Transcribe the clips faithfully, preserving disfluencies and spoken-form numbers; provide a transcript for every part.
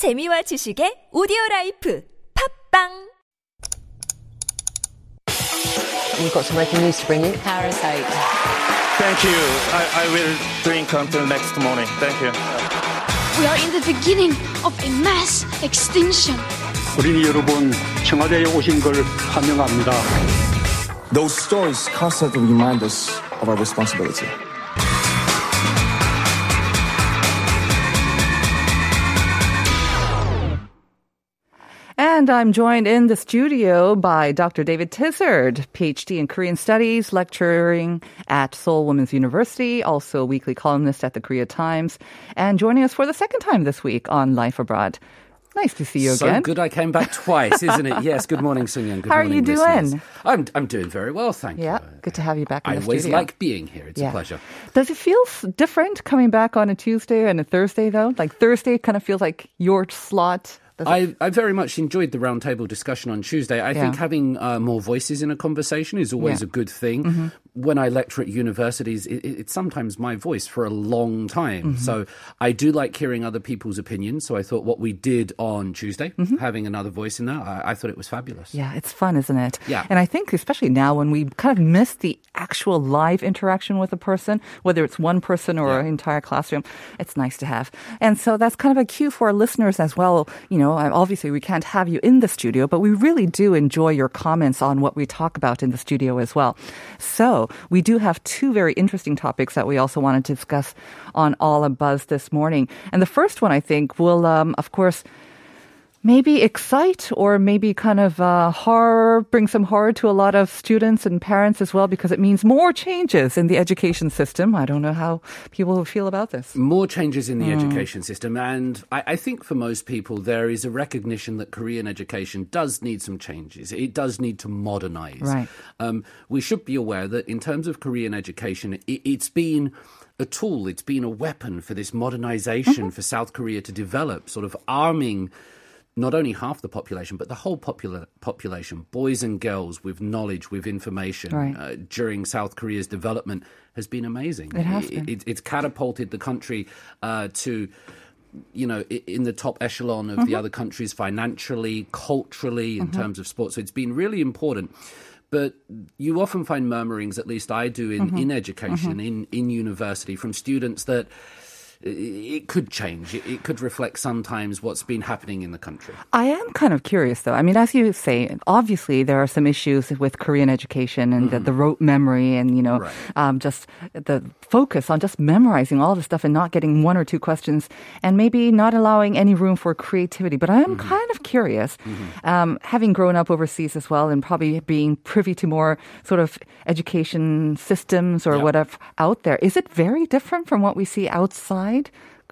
재미와 지식의 오디오라이프 팝빵. We've got some breaking news to bring you. Parasite. Thank you. I, I will drink until next morning. Thank you. We are in the beginning of a mass extinction. 어린이 여러분, 청와대에 오신 걸 환영합니다. Those stories constantly remind us of our responsibility. And I'm joined in the studio by Doctor David Tizard, PhD in Korean Studies, lecturing at Seoul Women's University, also weekly columnist at the Korea Times, and joining us for the second time this week on Life Abroad. Nice to see you so again. So good I came back twice, isn't it? Yes, good morning, Sunyeon. How morning, are you listeners. Doing? I'm, I'm doing very well, thank yeah, you. Yeah, good to have you back in I the studio. I always like being here. It's yeah. a pleasure. Does it feel different coming back on a Tuesday and a Thursday, though? Like Thursday kind of feels like your slot. I, I very much enjoyed the roundtable discussion on Tuesday. I yeah. think having uh, more voices in a conversation is always yeah. a good thing. Mm-hmm. When I lecture at universities, it, it, it's sometimes my voice for a long time. Mm-hmm. So I do like hearing other people's opinions. So I thought what we did on Tuesday, mm-hmm. having another voice in there, I, I thought it was fabulous. Yeah, it's fun, isn't it? Yeah. And I think especially now when we kind of miss the actual live interaction with a person, whether it's one person or yeah. an entire classroom, it's nice to have. And so that's kind of a cue for our listeners as well. You know, obviously we can't have you in the studio, but we really do enjoy your comments on what we talk about in the studio as well. So we do have two very interesting topics that we also wanted to discuss on All Abuzz this morning. And the first one, I think, will, um, of course, maybe excite or maybe kind of uh, horror, bring some horror to a lot of students and parents as well, because it means more changes in the education system. I don't know how people will feel about this. More changes in the mm. education system. And I, I think for most people, there is a recognition that Korean education does need some changes. It does need to modernize. Right. Um, we should be aware that in terms of Korean education, it, it's been a tool, it's been a weapon for this modernization mm-hmm. for South Korea to develop, sort of arming not only half the population, but the whole popula- population, boys and girls, with knowledge, with information, right. uh, during South Korea's development has been amazing. It has been. It, it, it's catapulted the country uh, to, you know, in the top echelon of mm-hmm. the other countries financially, culturally, in mm-hmm. terms of sports. So it's been really important. But you often find murmurings, at least I do, in, mm-hmm. in education, mm-hmm. in, in university, from students that it could change. It could reflect sometimes what's been happening in the country. I am kind of curious, though. I mean, as you say, obviously there are some issues with Korean education and mm. the, the rote memory and, you know, right. um, just the focus on just memorizing all the stuff and not getting one or two questions and maybe not allowing any room for creativity. But I am mm-hmm. kind of curious, mm-hmm. um, having grown up overseas as well and probably being privy to more sort of education systems or yep. whatever out there, is it very different from what we see outside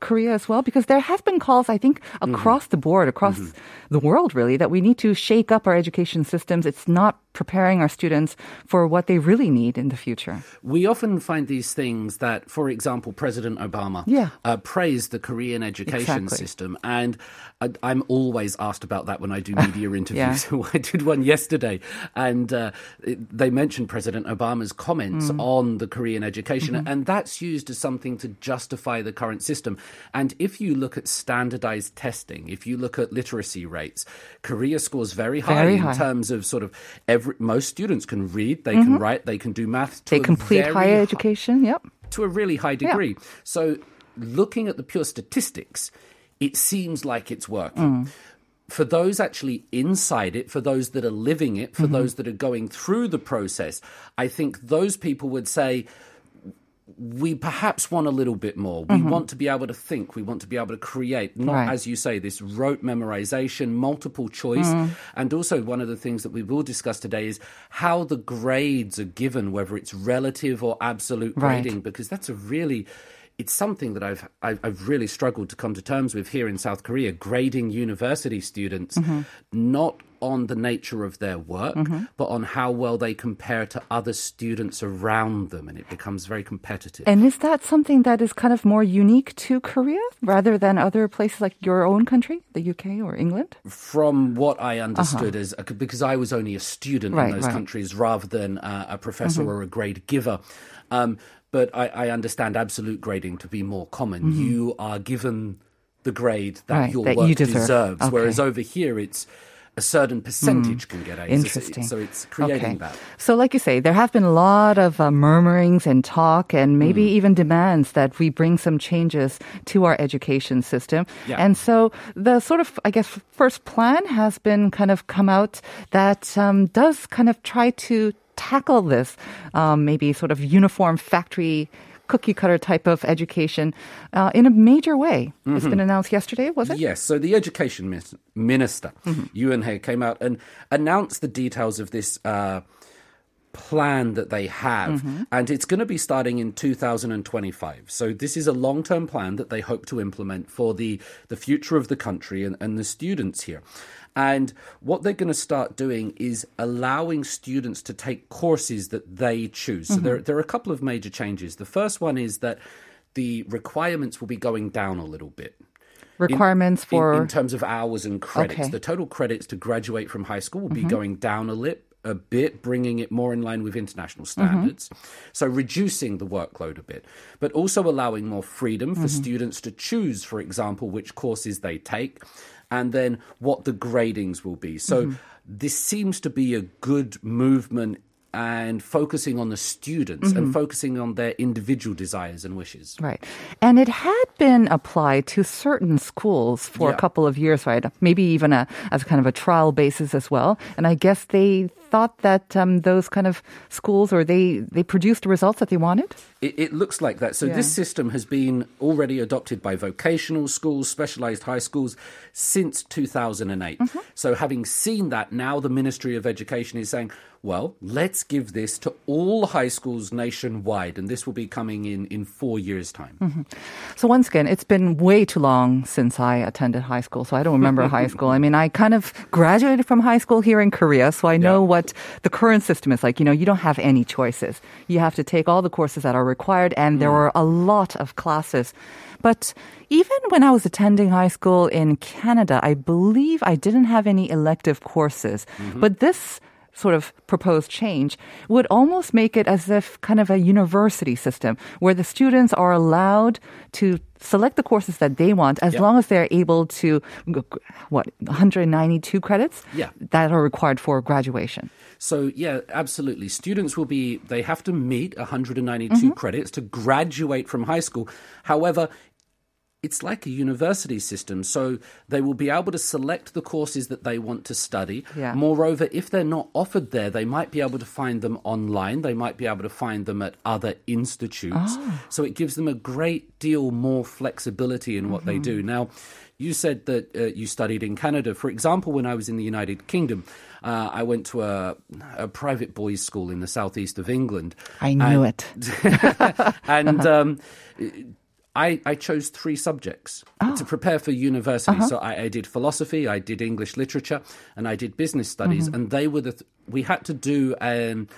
Korea as well? Because there have been calls, I think, across mm-hmm. the board, across mm-hmm. the world, really, that we need to shake up our education systems. It's not preparing our students for what they really need in the future. We often find these things that, for example, President Obama yeah. uh, praised the Korean education exactly. system. And I, I'm always asked about that when I do media interviews. Yeah. I did one yesterday. And uh, it, they mentioned President Obama's comments mm. on the Korean education. Mm-hmm. And that's used as something to justify the current system. And if you look at standardized testing, if you look at literacy rates, Korea scores very high very in high. terms of sort of every, most students can read, they mm-hmm. can write, they can do math. They complete higher education, yep. to a really high degree. Yeah. So looking at the pure statistics, it seems like it's working. Mm. For those actually inside it, for those that are living it, for mm-hmm. those that are going through the process, I think those people would say, we perhaps want a little bit more. We mm-hmm. want to be able to think. We want to be able to create, not, right. as you say, this rote memorization, multiple choice. Mm-hmm. And also one of the things that we will discuss today is how the grades are given, whether it's relative or absolute grading, right. because that's a really... It's something that I've I've really struggled to come to terms with here in South Korea, grading university students, mm-hmm. not on the nature of their work, mm-hmm. but on how well they compare to other students around them. And it becomes very competitive. And is that something that is kind of more unique to Korea rather than other places like your own country, the U K or England? From what I understood, uh-huh. as, because I was only a student right, in those right. countries rather than uh, a professor mm-hmm. or a grade giver. Um, But I, I understand absolute grading to be more common. Mm-hmm. You are given the grade that right, your that work you deserve. deserves. Okay. Whereas over here, it's a certain percentage mm. can get A's. Interesting. So it's creating okay. that. So like you say, there have been a lot of uh, murmurings and talk and maybe mm. even demands that we bring some changes to our education system. Yeah. And so the sort of, I guess, first plan has been kind of come out that um, does kind of try to tackle this um, maybe sort of uniform factory cookie cutter type of education uh, in a major way. Mm-hmm. It's been announced yesterday, was it? Yes. So the education mis- minister, mm-hmm. Yuen He, came out and announced the details of this uh, plan that they have. Mm-hmm. And it's going to be starting in two thousand twenty-five. So this is a long-term plan that they hope to implement for the, the future of the country and, and the students here. And what they're going to start doing is allowing students to take courses that they choose. So mm-hmm. there, there are a couple of major changes. The first one is that the requirements will be going down a little bit. Requirements in, for... In, in terms of hours and credits. Okay. The total credits to graduate from high school will be mm-hmm. going down a little. a bit, bringing it more in line with international standards. Mm-hmm. So reducing the workload a bit, but also allowing more freedom for mm-hmm. students to choose, for example, which courses they take and then what the gradings will be. So mm-hmm. this seems to be a good movement and focusing on the students mm-hmm. and focusing on their individual desires and wishes. Right. And it had been applied to certain schools for yeah. a couple of years, right? Maybe even a, as kind of a trial basis as well. And I guess they thought that um, those kind of schools, or they, they produced the results that they wanted? It, it looks like that. So yeah. this system has been already adopted by vocational schools, specialized high schools since two thousand eight. Mm-hmm. So having seen that, now the Ministry of Education is saying, well, let's give this to all high schools nationwide, and this will be coming in in four years' time. Mm-hmm. So once again, it's been way too long since I attended high school, so I don't remember high school. I mean, I kind of graduated from high school here in Korea, so I know yeah. what But the current system is like, you know, you don't have any choices. You have to take all the courses that are required, and there were a lot of classes. But even when I was attending high school in Canada, I believe I didn't have any elective courses. Mm-hmm. But this sort of proposed change would almost make it as if kind of a university system where the students are allowed to select the courses that they want as yep. long as they're able to, what, one hundred ninety-two credits yeah. that are required for graduation. So, yeah, absolutely. Students will be, they have to meet one hundred ninety-two mm-hmm. credits to graduate from high school. However, it's like a university system, so they will be able to select the courses that they want to study. Yeah. Moreover, if they're not offered there, they might be able to find them online. They might be able to find them at other institutes. Oh. So it gives them a great deal more flexibility in what mm-hmm. they do. Now, you said that uh, you studied in Canada. For example, when I was in the United Kingdom, uh, I went to a, a private boys' school in the southeast of England. I knew and, it. and... Um, I, I chose three subjects oh. to prepare for university. Uh-huh. So I, I did philosophy, I did English literature, and I did business studies. Mm-hmm. And they were the th- we had to do um,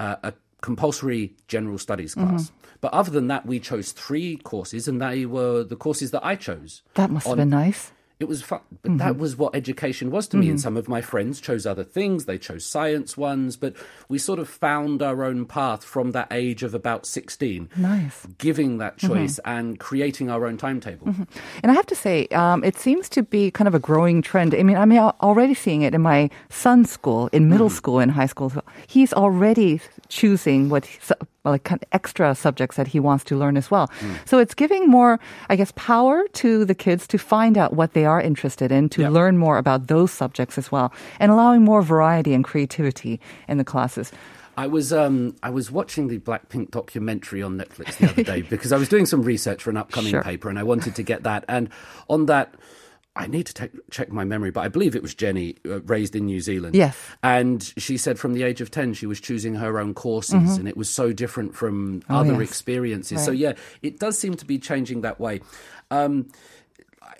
uh, a compulsory general studies class. Mm-hmm. But other than that, we chose three courses, and they were the courses that I chose. That must on- have been nice. It was fun, but mm-hmm. that was what education was to me. Mm-hmm. And some of my friends chose other things. They chose science ones, but we sort of found our own path from that age of about sixteen. Nice. Giving that choice mm-hmm. and creating our own timetable. Mm-hmm. And I have to say, um, it seems to be kind of a growing trend. I mean, I'm already seeing it in my son's school, in middle mm-hmm. school and high school. He's already choosing what he, like kind of extra subjects that he wants to learn as well. Mm. So it's giving more, I guess, power to the kids to find out what they are interested in, to yep. learn more about those subjects as well, and allowing more variety and creativity in the classes. I was um, I was watching the Blackpink documentary on Netflix the other day because I was doing some research for an upcoming sure. paper, and I wanted to get that. And on that, I need to te- check my memory, but I believe it was Jenny, uh, raised in New Zealand. Yes. And she said from the age of ten, she was choosing her own courses, mm-hmm. and it was so different from oh, other yes. experiences. Right. So, yeah, it does seem to be changing that way. Um,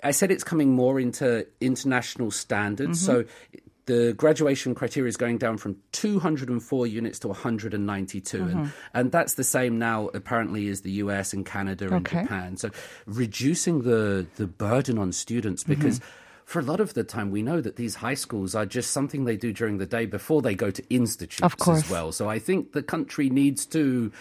I said it's coming more into international standards. Mm-hmm. So the graduation criteria is going down from two hundred four units to one hundred ninety-two. Mm-hmm. And, and that's the same now, apparently, as the U S and Canada and okay. Japan. So reducing the, the burden on students because mm-hmm. for a lot of the time, we know that these high schools are just something they do during the day before they go to institutes as well. So I think the country needs to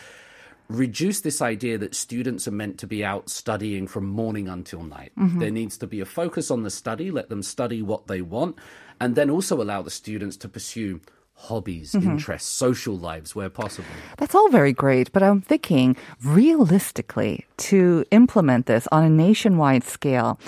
reduce this idea that students are meant to be out studying from morning until night. Mm-hmm. There needs to be a focus on the study, let them study what they want, and then also allow the students to pursue hobbies, mm-hmm. interests, social lives where possible. That's all very great, but I'm thinking realistically to implement this on a nationwide scale,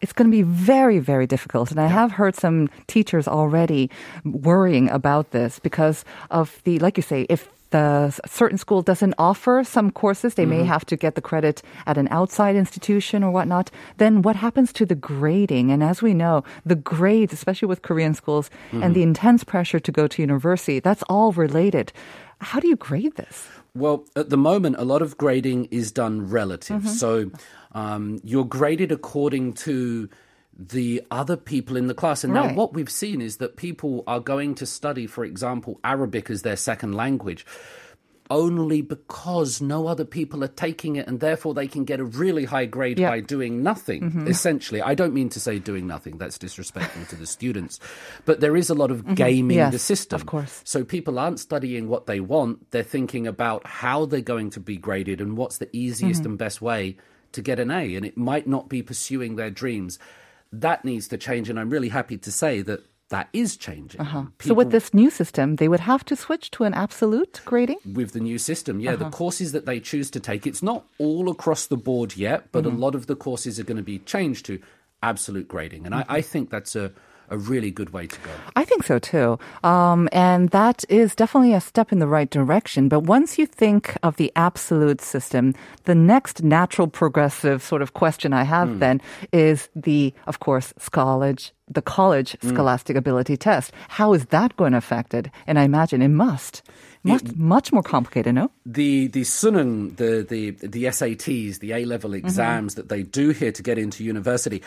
it's going to be very, very difficult. And I have heard some teachers already worrying about this because of the, like you say, if the certain school doesn't offer some courses, they mm-hmm. may have to get the credit at an outside institution or whatnot. Then what happens to the grading? And as we know, the grades, especially with Korean schools, mm-hmm. and the intense pressure to go to university, that's all related. How do you grade this? Well, at the moment, a lot of grading is done relative. Mm-hmm. So um, you're graded according to the other people in the class. And right. now what we've seen is that people are going to study, for example, Arabic as their second language, only because no other people are taking it, and therefore they can get a really high grade yep. by doing nothing, mm-hmm. essentially. I don't mean to say doing nothing. That's disrespectful to the students. But there is a lot of mm-hmm. gaming yes, the system. Of course. So people aren't studying what they want. They're thinking about how they're going to be graded and what's the easiest mm-hmm. and best way to get an A. And it might not be pursuing their dreams. That needs to change, and I'm really happy to say that that is changing. Uh-huh. People, so with this new system, they would have to switch to an absolute grading? With the new system, yeah. Uh-huh. The courses that they choose to take, it's not all across the board yet, but mm-hmm. a lot of the courses are going to be changed to absolute grading. And mm-hmm. I, I think that's a... a really good way to go. I think so too. Um, and that is definitely a step in the right direction. But once you think of the absolute system, the next natural progressive sort of question I have mm. then is the, of course, college, the college mm. scholastic ability test. How is that going to affect it? And I imagine it must. Much, it, much more complicated, no? The the Sunan, the, the, the S A Ts, the A-level exams mm-hmm. that they do here to get into university,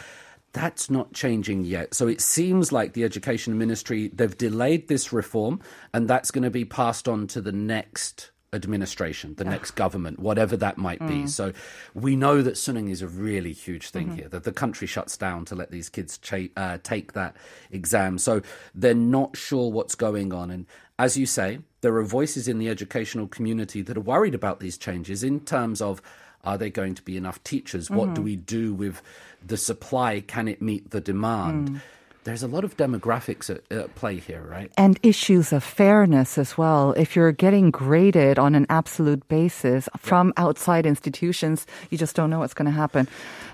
that's not changing yet. So it seems like the Education Ministry, they've delayed this reform, and that's going to be passed on to the next administration, the yeah. next government, whatever that might mm. be. So we know that Suning is a really huge thing mm-hmm. here, that the country shuts down to let these kids cha- uh, take that exam. So they're not sure what's going on. And as you say, there are voices in the educational community that are worried about these changes in terms of, are there going to be enough teachers? Mm-hmm. What do we do with the supply? Can it meet the demand? Mm. There's a lot of demographics at, at play here, right? And issues of fairness as well. If you're getting graded on an absolute basis from outside institutions, you just don't know what's going to happen.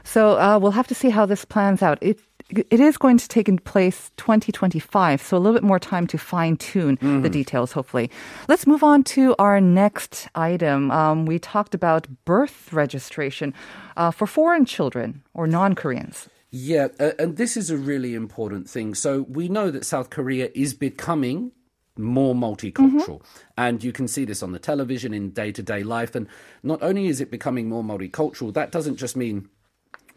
So uh, we'll have to see how this plans out. It It is going to take in place twenty twenty-five, so a little bit more time to fine-tune mm-hmm. the details, hopefully. Let's move on to our next item. Um, we talked about birth registration uh, for foreign children or non-Koreans. Yeah, uh, and this is a really important thing. So we know that South Korea is becoming more multicultural. Mm-hmm. And you can see this on the television in day-to-day life. And not only is it becoming more multicultural, that doesn't just mean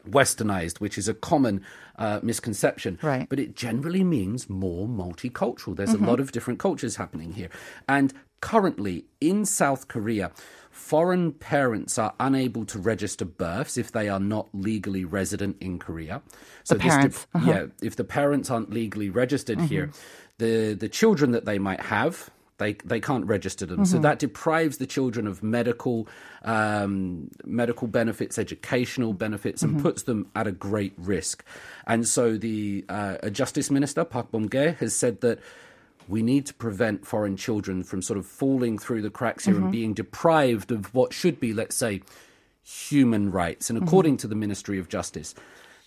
westernized, which is a common uh, misconception. Right. But it generally means more multicultural. There's mm-hmm. a lot of different cultures happening here. And currently in South Korea, foreign parents are unable to register births if they are not legally resident in Korea. So the parents. This de- uh-huh. yeah, if the parents aren't legally registered mm-hmm. here, the, the children that they might have, They they can't register them. Mm-hmm. So that deprives the children of medical um, medical benefits, educational benefits, mm-hmm. and puts them at a great risk. And so the uh, Justice Minister, Park Bomge, has said that we need to prevent foreign children from sort of falling through the cracks here mm-hmm. and being deprived of what should be, let's say, human rights. And according mm-hmm. to the Ministry of Justice,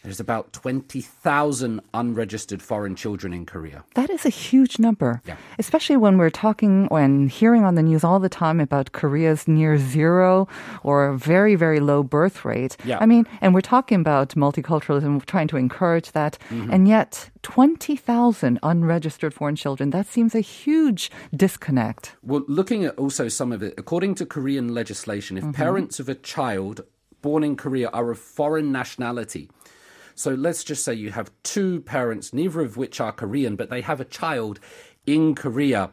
there's about twenty thousand unregistered foreign children in Korea. That is a huge number, yeah. especially when we're talking and hearing on the news all the time about Korea's near zero or very, very low birth rate. Yeah. I mean, and we're talking about multiculturalism, trying to encourage that. Mm-hmm. And yet twenty thousand unregistered foreign children, that seems a huge disconnect. Well, looking at also some of it, according to Korean legislation, if mm-hmm. parents of a child born in Korea are of foreign nationality, so let's just say you have two parents, neither of which are Korean, but they have a child in Korea.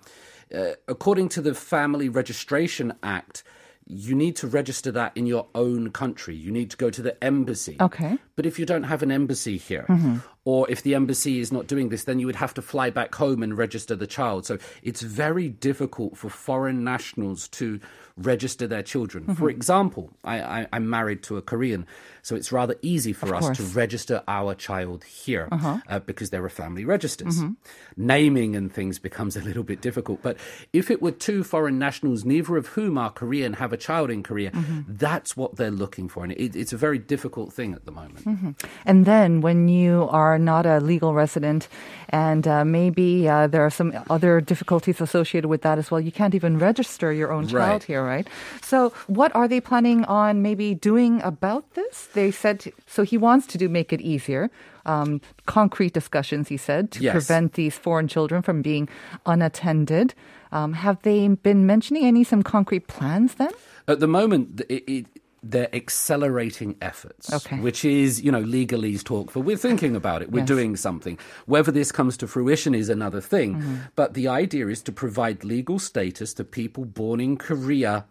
Uh, according to the Family Registration Act, you need to register that in your own country. You need to go to the embassy. Okay. But if you don't have an embassy here, mm-hmm. or if the embassy is not doing this, then you would have to fly back home and register the child. So it's very difficult for foreign nationals to register their children. Mm-hmm. For example, I, I, I'm married to a Korean, so it's rather easy for of us course. to register our child here uh-huh. uh, because there are family registers. Mm-hmm. Naming and things becomes a little bit difficult. But if it were two foreign nationals, neither of whom are Korean, have a child in Korea, mm-hmm. that's what they're looking for. And it, it's a very difficult thing at the moment. Mm-hmm. And then when you are not a legal resident and uh, maybe uh, there are some other difficulties associated with that as well, you can't even register your own child right. here, right? Right. So what are they planning on maybe doing about this? They said, so he wants to do make it easier. Um, concrete discussions, he said, to yes. prevent these foreign children from being unattended. Um, have they been mentioning any some concrete plans then? At the moment, it, it they're accelerating efforts, okay. which is, you know, legalese talk for we're thinking about it, we're yes. doing something. Whether this comes to fruition is another thing. Mm-hmm. But the idea is to provide legal status to people born in Korea,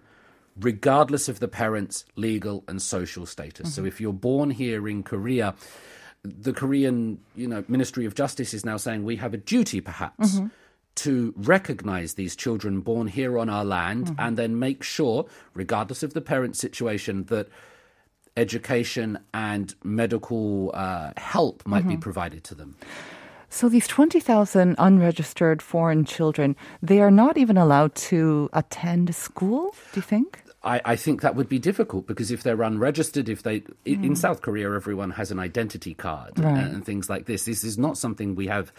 regardless of the parents' legal and social status. Mm-hmm. So if you're born here in Korea, the Korean, you know, Ministry of Justice is now saying we have a duty, perhaps, mm-hmm. to recognize these children born here on our land mm-hmm. and then make sure, regardless of the parent's situation, that education and medical uh, help might mm-hmm. be provided to them. So these twenty thousand unregistered foreign children, they are not even allowed to attend school, do you think? I, I think that would be difficult because if they're unregistered, if they mm. in South Korea, everyone has an identity card right. and, and things like this. This is not something we have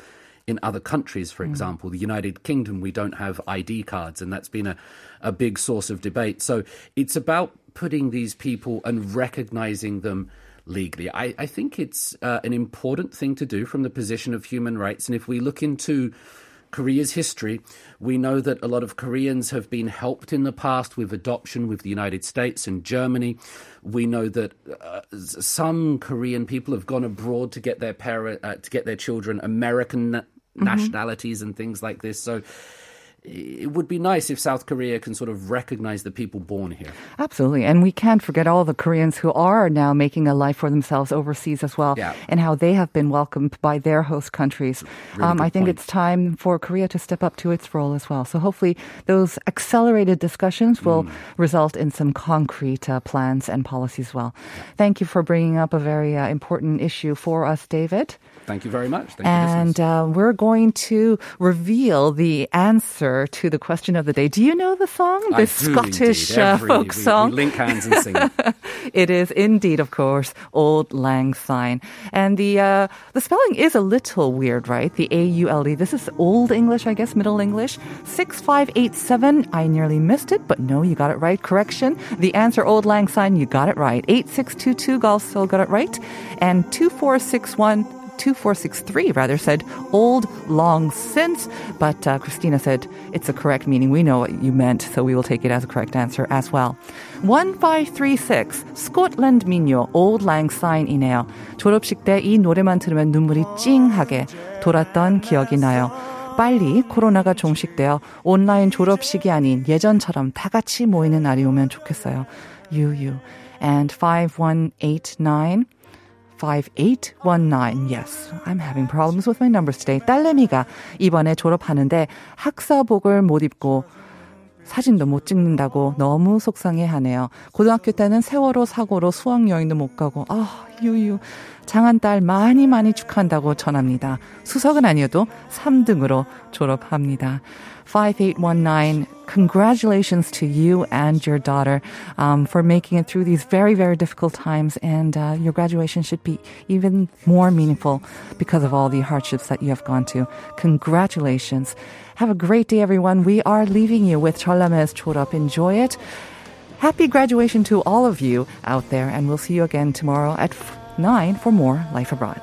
in other countries, for example, mm. the United Kingdom, we don't have I D cards, and that's been a, a big source of debate. So it's about putting these people and recognizing them legally. I, I think it's uh, an important thing to do from the position of human rights. And if we look into Korea's history, we know that a lot of Koreans have been helped in the past with adoption with the United States and Germany. We know that uh, some Korean people have gone abroad to get their parent, uh, to get their children American na- mm-hmm. nationalities and things like this. So it would be nice if South Korea can sort of recognize the people born here. Absolutely. And we can't forget all the Koreans who are now making a life for themselves overseas as well yeah. and how they have been welcomed by their host countries. Really um, I think point. It's time for Korea to step up to its role as well. So hopefully those accelerated discussions will mm. result in some concrete uh, plans and policies as well. Yeah. Thank you for bringing up a very uh, important issue for us, David. Thank you very much. Thank and you, uh, we're going to reveal the answer to the question of the day. Do you know the song? The Scottish uh, folk we, song. We link hands and sing. It is indeed, of course, Old Lang Syne. And the uh, the spelling is a little weird, right? The A U L D. This is Old English, I guess, Middle English. six five eight seven. I nearly missed it, but no, you got it right. Correction. The answer, Old Lang Syne, you got it right. eight six two two, Galsol got it right. And two four six one. two four six three rather said old long since, but uh, Christina said it's a correct meaning. We know what you meant, so we will take it as a correct answer as well. one five three six 스코틀랜드 민요 Old Lang Syne이네요. 졸업식 때 이 노래만 들으면 눈물이 찡하게 돌았던 기억이 나요. 빨리 코로나가 종식되어 온라인 졸업식이 아닌 예전처럼 다 같이 모이는 날이 오면 좋겠어요. 유유. And five one eight nine five eight one nine. Yes, I'm having problems with my numbers today. 딸내미가 이번에 졸업하는데 학사복을 못 입고 사진도 못 찍는다고 너무 속상해하네요. 고등학교 때는 세월호 사고로 수학여행도 못 가고 아 유유 장한 딸 많이 많이 축하한다고 전합니다. 수석은 아니어도 삼 등으로 졸업합니다. five eight one nine. Congratulations to you and your daughter um, for making it through these very, very difficult times. And uh, your graduation should be even more meaningful because of all the hardships that you have gone to. Congratulations. Have a great day, everyone. We are leaving you with Jollame's Jorup. Enjoy it. Happy graduation to all of you out there. And we'll see you again tomorrow at nine for more Life Abroad.